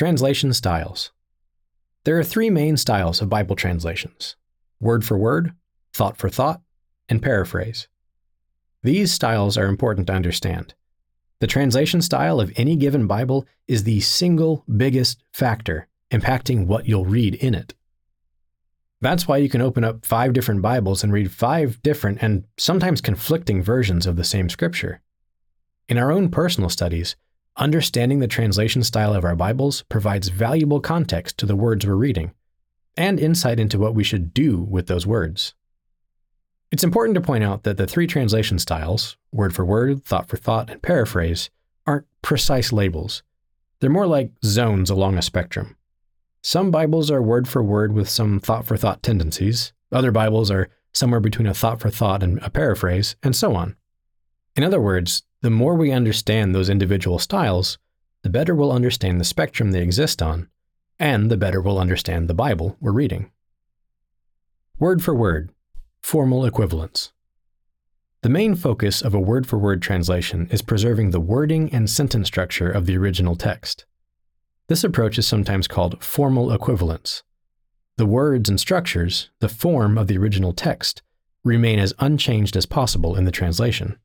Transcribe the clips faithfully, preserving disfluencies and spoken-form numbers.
Translation styles. There are three main styles of Bible translations: word for word, thought for thought, and paraphrase. These styles are important to understand. The translation style of any given Bible is the single biggest factor impacting what you'll read in it. That's why you can open up five different Bibles and read five different and sometimes conflicting versions of the same scripture. In our own personal studies, understanding the translation style of our Bibles provides valuable context to the words we're reading and insight into what we should do with those words. It's important to point out that the three translation styles, word for word, thought for thought, and paraphrase, aren't precise labels. They're more like zones along a spectrum. Some Bibles are word for word with some thought for thought tendencies. Other Bibles are somewhere between a thought for thought and a paraphrase, and so on. In other words, the more we understand those individual styles, the better we'll understand the spectrum they exist on, and the better we'll understand the Bible we're reading. Word for word. Formal equivalence. The main focus of a word-for-word translation is preserving the wording and sentence structure of the original text. This approach is sometimes called formal equivalence. The words and structures, the form of the original text, remain as unchanged as possible in the translation.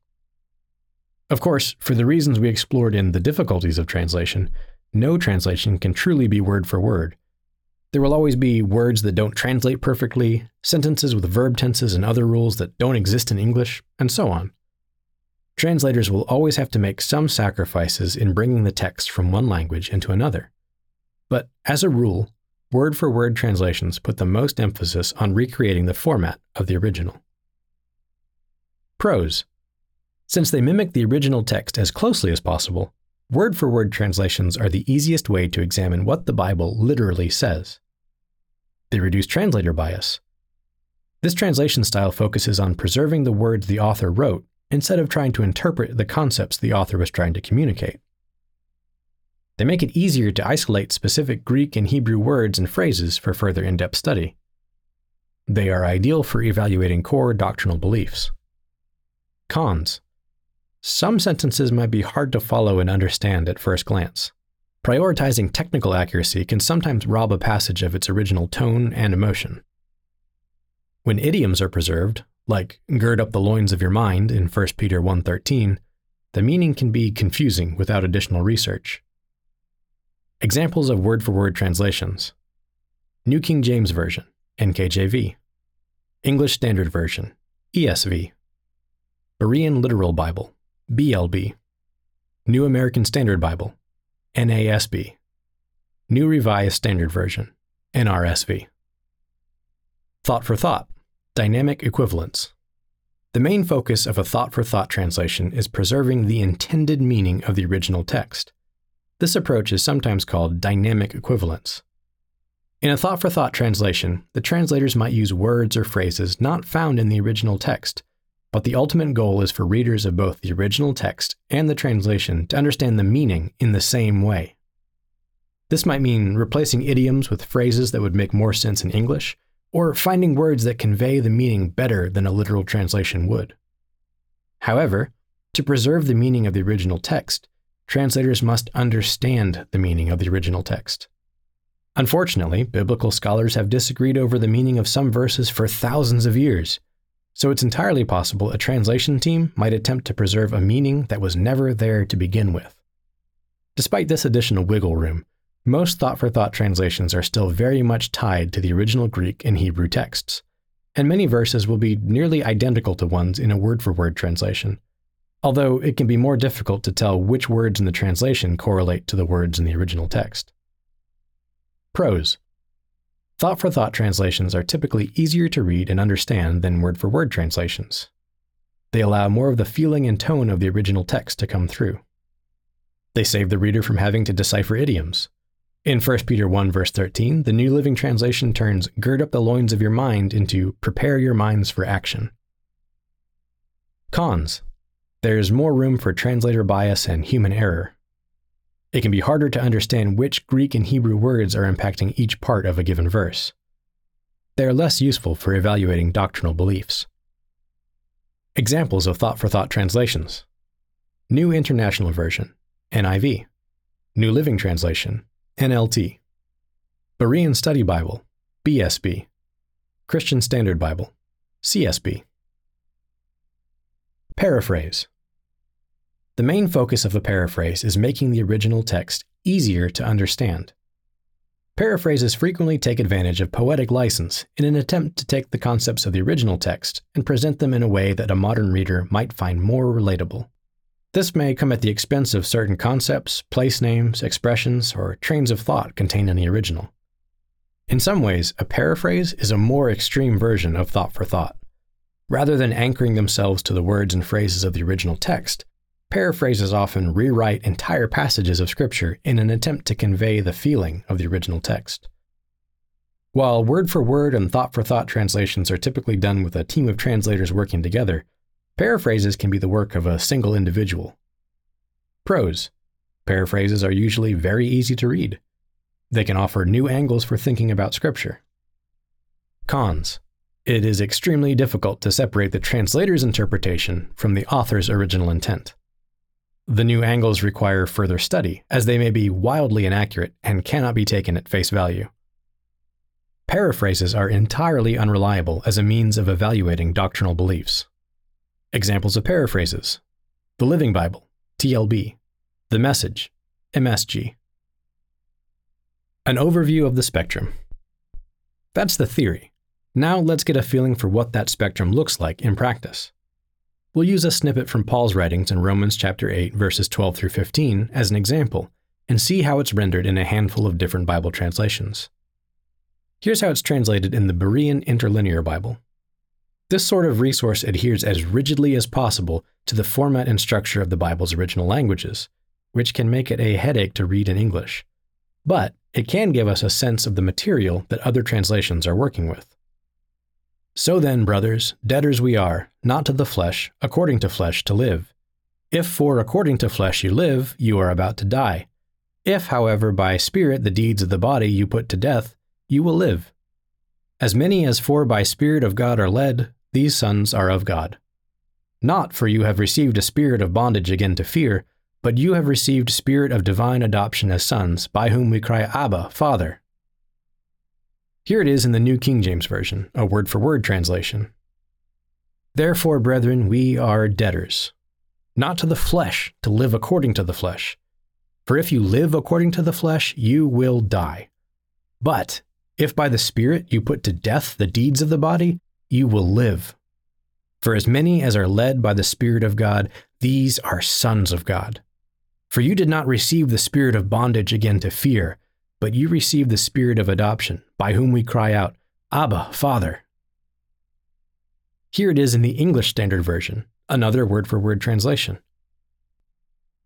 Of course, for the reasons we explored in The Difficulties of Translation, no translation can truly be word-for-word. There will always be words that don't translate perfectly, sentences with verb tenses and other rules that don't exist in English, and so on. Translators will always have to make some sacrifices in bringing the text from one language into another. But as a rule, word-for-word translations put the most emphasis on recreating the format of the original. Pros. Since they mimic the original text as closely as possible, word-for-word translations are the easiest way to examine what the Bible literally says. They reduce translator bias. This translation style focuses on preserving the words the author wrote instead of trying to interpret the concepts the author was trying to communicate. They make it easier to isolate specific Greek and Hebrew words and phrases for further in-depth study. They are ideal for evaluating core doctrinal beliefs. Cons. Some sentences might be hard to follow and understand at first glance. Prioritizing technical accuracy can sometimes rob a passage of its original tone and emotion. When idioms are preserved, like gird up the loins of your mind in First Peter one thirteen, the meaning can be confusing without additional research. Examples of word-for-word translations. New King James Version, N K J V. English Standard Version, E S V. Berean Literal Bible, B L B. New American Standard Bible, N A S B. New Revised Standard Version, N R S V. Thought for thought. Dynamic equivalence. The main focus of a thought-for-thought translation is preserving the intended meaning of the original text. This approach is sometimes called dynamic equivalence. In a thought-for-thought translation, the translators might use words or phrases not found in the original text, but the ultimate goal is for readers of both the original text and the translation to understand the meaning in the same way. This might mean replacing idioms with phrases that would make more sense in English, or finding words that convey the meaning better than a literal translation would. However, to preserve the meaning of the original text, translators must understand the meaning of the original text. Unfortunately, biblical scholars have disagreed over the meaning of some verses for thousands of years, so it's entirely possible a translation team might attempt to preserve a meaning that was never there to begin with. Despite this additional wiggle room, most thought-for-thought translations are still very much tied to the original Greek and Hebrew texts, and many verses will be nearly identical to ones in a word-for-word translation, although it can be more difficult to tell which words in the translation correlate to the words in the original text. Pros. Thought-for-thought translations are typically easier to read and understand than word-for-word translations. They allow more of the feeling and tone of the original text to come through. They save the reader from having to decipher idioms. In First Peter one verse thirteen, the New Living Translation turns gird up the loins of your mind into prepare your minds for action. Cons. There's more room for translator bias and human error. It can be harder to understand which Greek and Hebrew words are impacting each part of a given verse. They are less useful for evaluating doctrinal beliefs. Examples of thought-for-thought translations. New International Version, N I V. New Living Translation, N L T, Berean Study Bible, B S B, Christian Standard Bible, C S B. Paraphrase. The main focus of a paraphrase is making the original text easier to understand. Paraphrases frequently take advantage of poetic license in an attempt to take the concepts of the original text and present them in a way that a modern reader might find more relatable. This may come at the expense of certain concepts, place names, expressions, or trains of thought contained in the original. In some ways, a paraphrase is a more extreme version of thought for thought. Rather than anchoring themselves to the words and phrases of the original text, paraphrases often rewrite entire passages of Scripture in an attempt to convey the feeling of the original text. While word-for-word and thought-for-thought translations are typically done with a team of translators working together, paraphrases can be the work of a single individual. Pros. Paraphrases are usually very easy to read. They can offer new angles for thinking about Scripture. Cons. It is extremely difficult to separate the translator's interpretation from the author's original intent. The new angles require further study, as they may be wildly inaccurate and cannot be taken at face value. Paraphrases are entirely unreliable as a means of evaluating doctrinal beliefs. Examples of paraphrases: The Living Bible, T L B, The Message, M S G. An overview of the spectrum. That's the theory. Now let's get a feeling for what that spectrum looks like in practice. We'll use a snippet from Paul's writings in Romans chapter eight, verses twelve through fifteen as an example, and see how it's rendered in a handful of different Bible translations. Here's how it's translated in the Berean Interlinear Bible. This sort of resource adheres as rigidly as possible to the format and structure of the Bible's original languages, which can make it a headache to read in English. But it can give us a sense of the material that other translations are working with. So then, brothers, debtors we are, not to the flesh, according to flesh to live. If for according to flesh you live, you are about to die. If, however, by spirit the deeds of the body you put to death, you will live. As many as for by spirit of God are led, these sons are of God. Not for you have received a spirit of bondage again to fear, but you have received spirit of divine adoption as sons, by whom we cry, Abba, Father. Here it is in the New King James Version, a word-for-word translation. Therefore, brethren, we are debtors, not to the flesh, to live according to the flesh. For if you live according to the flesh, you will die. But if by the Spirit you put to death the deeds of the body, you will live. For as many as are led by the Spirit of God, these are sons of God. For you did not receive the spirit of bondage again to fear, but you received the spirit of adoption, by whom we cry out, Abba, Father. Here it is in the English Standard Version, another word-for-word translation.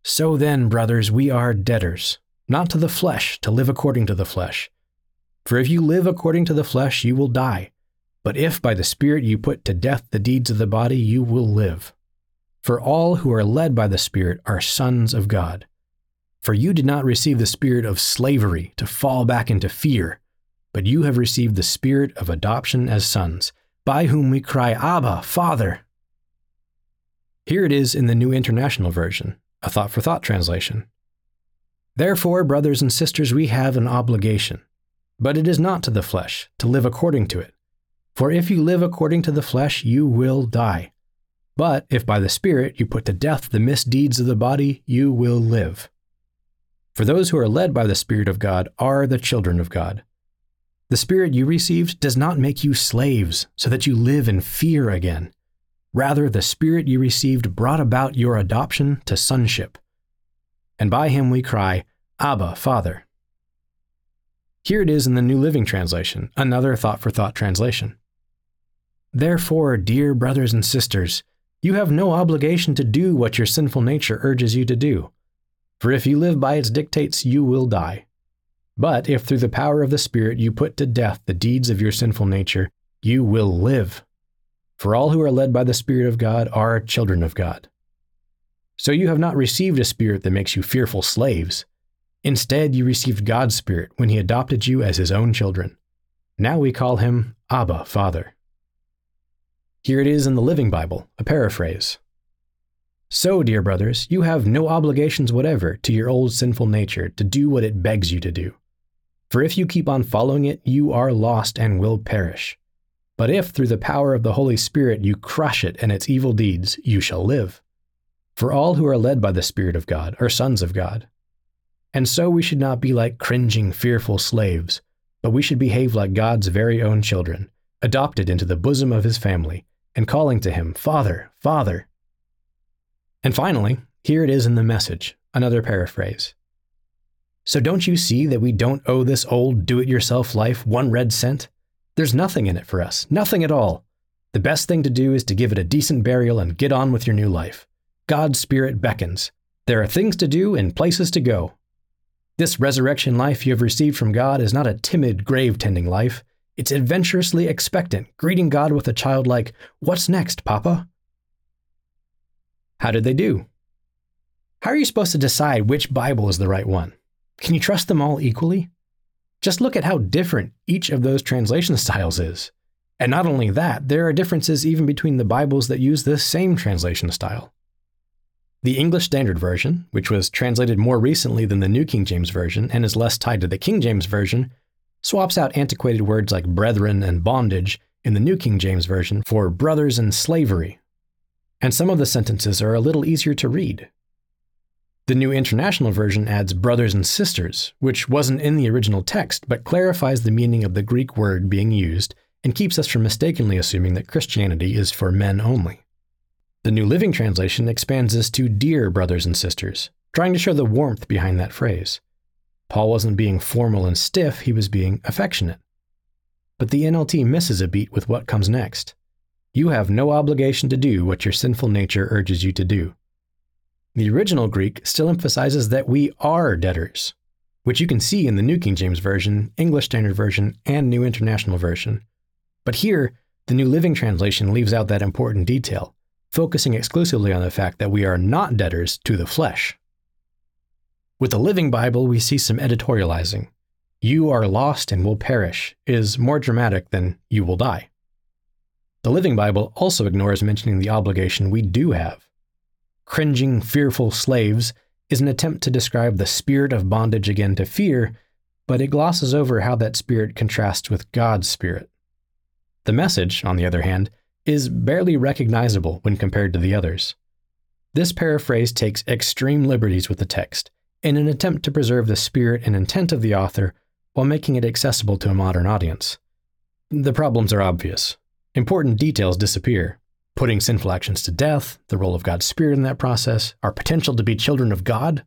So then, brothers, we are debtors, not to the flesh, to live according to the flesh. For if you live according to the flesh, you will die. But if by the Spirit you put to death the deeds of the body, you will live. For all who are led by the Spirit are sons of God. For you did not receive the spirit of slavery to fall back into fear, but you have received the spirit of adoption as sons, by whom we cry, Abba, Father. Here it is in the New International Version, a thought-for-thought translation. Therefore, brothers and sisters, we have an obligation, but it is not to the flesh, to live according to it. For if you live according to the flesh, you will die. But if by the Spirit you put to death the misdeeds of the body, you will live. For those who are led by the Spirit of God are the children of God. The Spirit you received does not make you slaves so that you live in fear again. Rather, the Spirit you received brought about your adoption to sonship. And by him we cry, Abba, Father. Here it is in the New Living Translation, another thought-for-thought translation. Therefore, dear brothers and sisters, you have no obligation to do what your sinful nature urges you to do. For if you live by its dictates, you will die. But if through the power of the Spirit you put to death the deeds of your sinful nature, you will live. For all who are led by the Spirit of God are children of God. So you have not received a spirit that makes you fearful slaves. Instead, you received God's Spirit when he adopted you as his own children. Now we call him Abba, Father. Here it is in the Living Bible, a paraphrase. So, dear brothers, you have no obligations whatever to your old sinful nature to do what it begs you to do. For if you keep on following it, you are lost and will perish. But if through the power of the Holy Spirit you crush it and its evil deeds, you shall live. For all who are led by the Spirit of God are sons of God. And so we should not be like cringing, fearful slaves, but we should behave like God's very own children, adopted into the bosom of his family, and calling to him, Father, Father. And finally, here it is in The Message, another paraphrase. So don't you see that we don't owe this old do-it-yourself life one red cent? There's nothing in it for us, nothing at all. The best thing to do is to give it a decent burial and get on with your new life. God's Spirit beckons. There are things to do and places to go. This resurrection life you have received from God is not a timid, grave-tending life. It's adventurously expectant, greeting God with a childlike, "What's next, Papa?" How did they do? How are you supposed to decide which Bible is the right one? Can you trust them all equally? Just look at how different each of those translation styles is. And not only that, there are differences even between the Bibles that use this same translation style. The English Standard Version, which was translated more recently than the New King James Version and is less tied to the King James Version, swaps out antiquated words like brethren and bondage in the New King James Version for brothers and slavery. And some of the sentences are a little easier to read. The New International Version adds brothers and sisters, which wasn't in the original text, but clarifies the meaning of the Greek word being used and keeps us from mistakenly assuming that Christianity is for men only. The New Living Translation expands this to dear brothers and sisters, trying to show the warmth behind that phrase. Paul wasn't being formal and stiff, he was being affectionate. But the N L T misses a beat with what comes next. You have no obligation to do what your sinful nature urges you to do. The original Greek still emphasizes that we are debtors, which you can see in the New King James Version, English Standard Version, and New International Version. But here, the New Living Translation leaves out that important detail, focusing exclusively on the fact that we are not debtors to the flesh. With the Living Bible, we see some editorializing. You are lost and will perish is more dramatic than you will die. The Living Bible also ignores mentioning the obligation we do have. Cringing, fearful slaves is an attempt to describe the spirit of bondage again to fear, but it glosses over how that spirit contrasts with God's Spirit. The Message, on the other hand, is barely recognizable when compared to the others. This paraphrase takes extreme liberties with the text in an attempt to preserve the spirit and intent of the author while making it accessible to a modern audience. The problems are obvious. Important details disappear, putting sinful actions to death, the role of God's Spirit in that process, our potential to be children of God,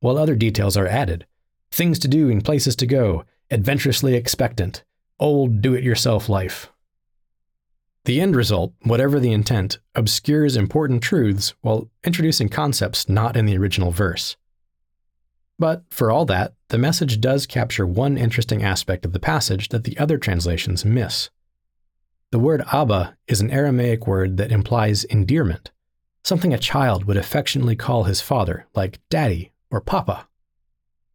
while other details are added. Things to do and places to go, adventurously expectant, old do-it-yourself life. The end result, whatever the intent, obscures important truths while introducing concepts not in the original verse. But for all that, the Message does capture one interesting aspect of the passage that the other translations miss. The word Abba is an Aramaic word that implies endearment, something a child would affectionately call his father, like Daddy or Papa.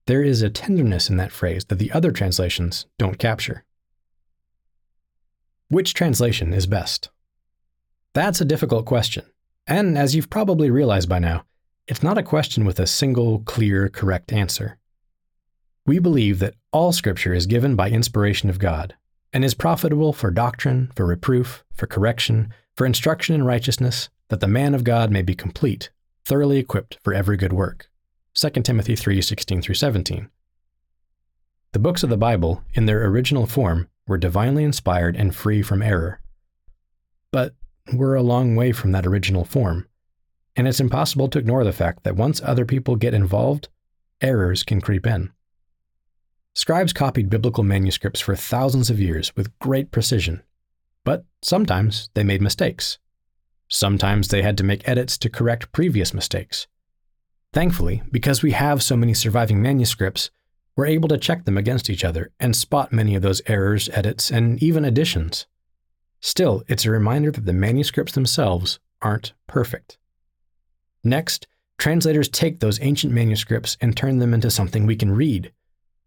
There is a tenderness in that phrase that the other translations don't capture. Which translation is best? That's a difficult question, and as you've probably realized by now, it's not a question with a single, clear, correct answer. We believe that all Scripture is given by inspiration of God, and is profitable for doctrine, for reproof, for correction, for instruction in righteousness, that the man of God may be complete, thoroughly equipped for every good work. Second Timothy three sixteen through seventeen. The books of the Bible, in their original form, were divinely inspired and free from error. But we're a long way from that original form, and it's impossible to ignore the fact that once other people get involved, errors can creep in. Scribes copied biblical manuscripts for thousands of years with great precision, but sometimes they made mistakes. Sometimes they had to make edits to correct previous mistakes. Thankfully, because we have so many surviving manuscripts, we're able to check them against each other and spot many of those errors, edits, and even additions. Still, it's a reminder that the manuscripts themselves aren't perfect. Next, translators take those ancient manuscripts and turn them into something we can read.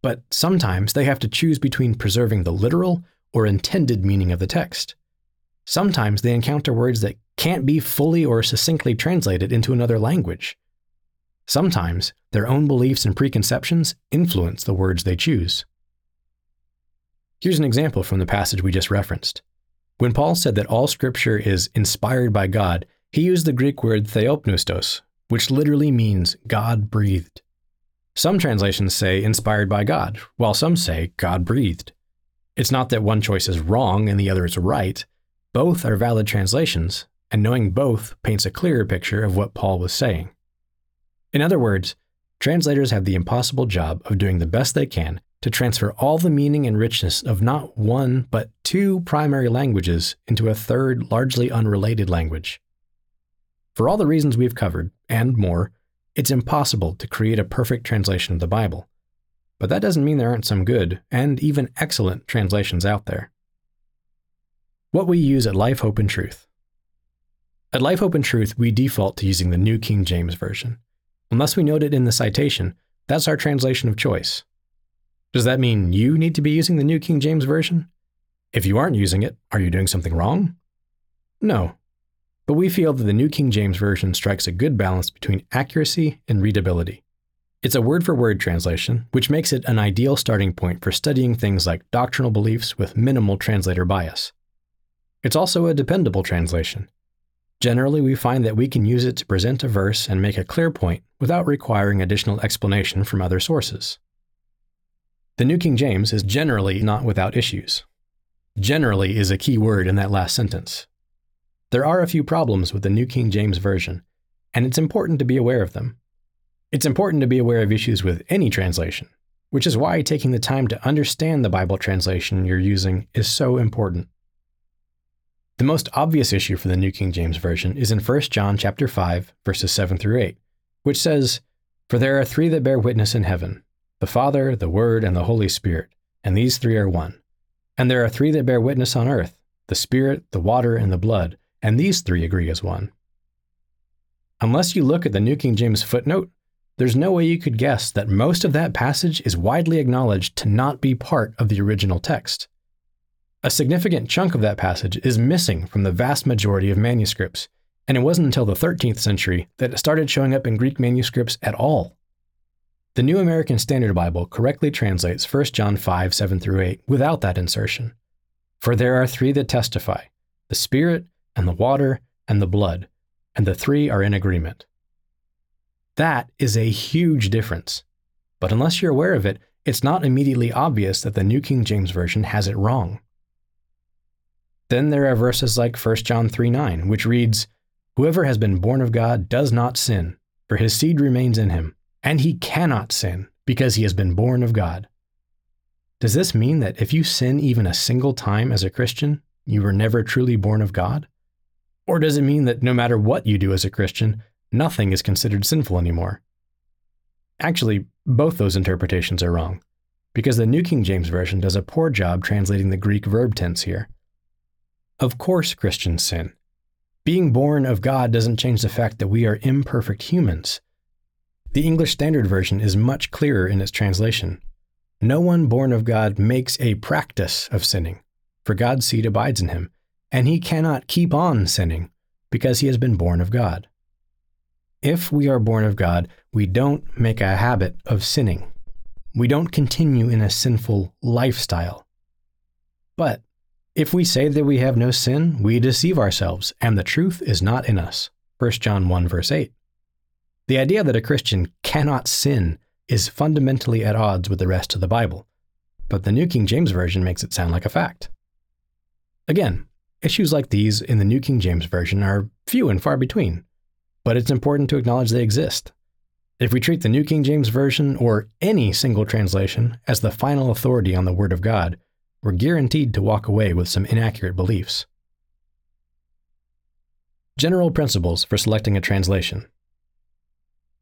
But sometimes they have to choose between preserving the literal or intended meaning of the text. Sometimes they encounter words that can't be fully or succinctly translated into another language. Sometimes their own beliefs and preconceptions influence the words they choose. Here's an example from the passage we just referenced. When Paul said that all Scripture is inspired by God, he used the Greek word theopneustos, which literally means God-breathed. Some translations say inspired by God, while some say God-breathed. It's not that one choice is wrong and the other is right. Both are valid translations, and knowing both paints a clearer picture of what Paul was saying. In other words, translators have the impossible job of doing the best they can to transfer all the meaning and richness of not one but two primary languages into a third, largely unrelated language. For all the reasons we've covered, and more, it's impossible to create a perfect translation of the Bible. But that doesn't mean there aren't some good, and even excellent, translations out there. What we use at Life, Hope, and Truth. At Life, Hope, and Truth, we default to using the New King James Version. Unless we note it in the citation, that's our translation of choice. Does that mean you need to be using the New King James Version? If you aren't using it, are you doing something wrong? No. But we feel that the New King James Version strikes a good balance between accuracy and readability. It's a word-for-word translation, which makes it an ideal starting point for studying things like doctrinal beliefs with minimal translator bias. It's also a dependable translation. Generally, we find that we can use it to present a verse and make a clear point without requiring additional explanation from other sources. The New King James is generally not without issues. Generally is a key word in that last sentence. There are a few problems with the New King James Version, and it's important to be aware of them. It's important to be aware of issues with any translation, which is why taking the time to understand the Bible translation you're using is so important. The most obvious issue for the New King James Version is in First John chapter five, verses seven through eight, which says, "For there are three that bear witness in heaven, the Father, the Word, and the Holy Spirit, and these three are one. And there are three that bear witness on earth, the Spirit, the water, and the blood, and these three agree as one." Unless you look at the New King James footnote, there's no way you could guess that most of that passage is widely acknowledged to not be part of the original text. A significant chunk of that passage is missing from the vast majority of manuscripts, and it wasn't until the thirteenth century that it started showing up in Greek manuscripts at all. The New American Standard Bible correctly translates First John five, seven through eight without that insertion. "For there are three that testify, the Spirit, and the water, and the blood, and the three are in agreement." That is a huge difference. But unless you're aware of it, it's not immediately obvious that the New King James Version has it wrong. Then there are verses like First John three nine, which reads, "Whoever has been born of God does not sin, for his seed remains in him. And he cannot sin, because he has been born of God." Does this mean that if you sin even a single time as a Christian, you were never truly born of God? Or does it mean that no matter what you do as a Christian, nothing is considered sinful anymore? Actually, both those interpretations are wrong, because the New King James Version does a poor job translating the Greek verb tense here. Of course Christians sin. Being born of God doesn't change the fact that we are imperfect humans. The English Standard Version is much clearer in its translation. "No one born of God makes a practice of sinning, for God's seed abides in him, and he cannot keep on sinning, because he has been born of God." If we are born of God, we don't make a habit of sinning. We don't continue in a sinful lifestyle. But if we say that we have no sin, we deceive ourselves, and the truth is not in us. First John one, verse eight. The idea that a Christian cannot sin is fundamentally at odds with the rest of the Bible, but the New King James Version makes it sound like a fact. Again, issues like these in the New King James Version are few and far between, but it's important to acknowledge they exist. If we treat the New King James Version or any single translation as the final authority on the Word of God, we're guaranteed to walk away with some inaccurate beliefs. General principles for selecting a translation.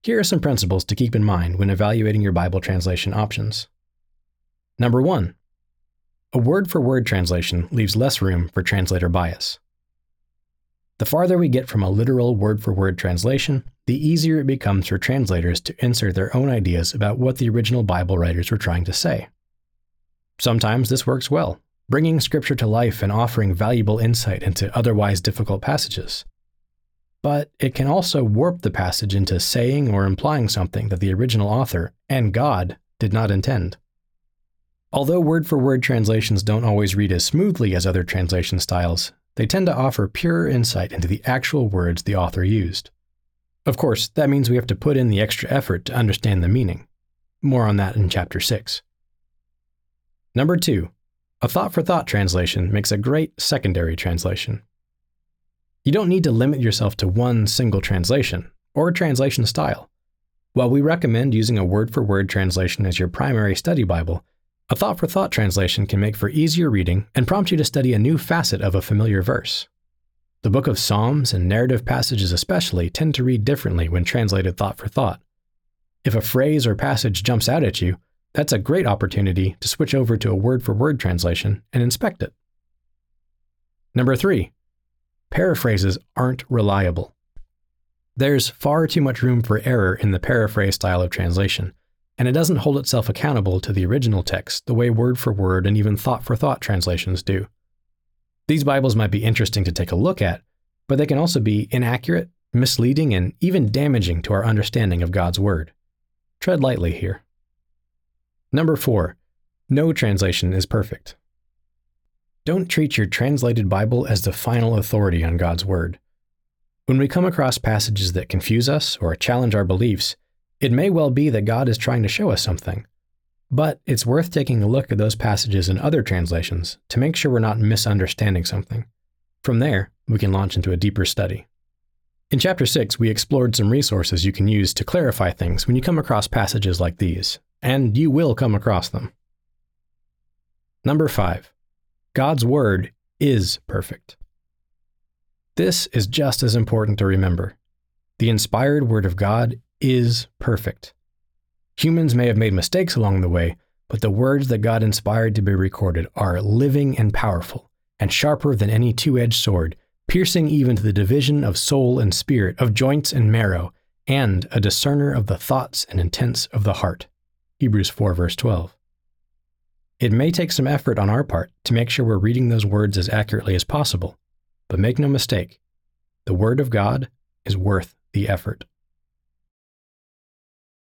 Here are some principles to keep in mind when evaluating your Bible translation options. Number one, a word-for-word translation leaves less room for translator bias. The farther we get from a literal word-for-word translation, the easier it becomes for translators to insert their own ideas about what the original Bible writers were trying to say. Sometimes this works well, bringing Scripture to life and offering valuable insight into otherwise difficult passages. But it can also warp the passage into saying or implying something that the original author and God did not intend. Although word-for-word translations don't always read as smoothly as other translation styles, they tend to offer purer insight into the actual words the author used. Of course, that means we have to put in the extra effort to understand the meaning. More on that in Chapter six. Number two, a thought-for-thought translation makes a great secondary translation. You don't need to limit yourself to one single translation or translation style. While we recommend using a word-for-word translation as your primary study Bible, a thought-for-thought translation can make for easier reading and prompt you to study a new facet of a familiar verse. The book of Psalms and narrative passages especially tend to read differently when translated thought-for-thought. If a phrase or passage jumps out at you, that's a great opportunity to switch over to a word-for-word translation and inspect it. Number three, paraphrases aren't reliable. There's far too much room for error in the paraphrase style of translation, and it doesn't hold itself accountable to the original text the way word-for-word and even thought-for-thought translations do. These Bibles might be interesting to take a look at, but they can also be inaccurate, misleading, and even damaging to our understanding of God's Word. Tread lightly here. Number four, no translation is perfect. Don't treat your translated Bible as the final authority on God's Word. When we come across passages that confuse us or challenge our beliefs, it may well be that God is trying to show us something, but it's worth taking a look at those passages in other translations to make sure we're not misunderstanding something. From there, we can launch into a deeper study. In Chapter six, we explored some resources you can use to clarify things when you come across passages like these, and you will come across them. Number five, God's Word is perfect. This is just as important to remember. The inspired Word of God is perfect. Humans may have made mistakes along the way, but the words that God inspired to be recorded are living and powerful, and sharper than any two-edged sword, piercing even to the division of soul and spirit, of joints and marrow, and a discerner of the thoughts and intents of the heart. Hebrews four verse twelve. It may take some effort on our part to make sure we're reading those words as accurately as possible, but make no mistake, the Word of God is worth the effort.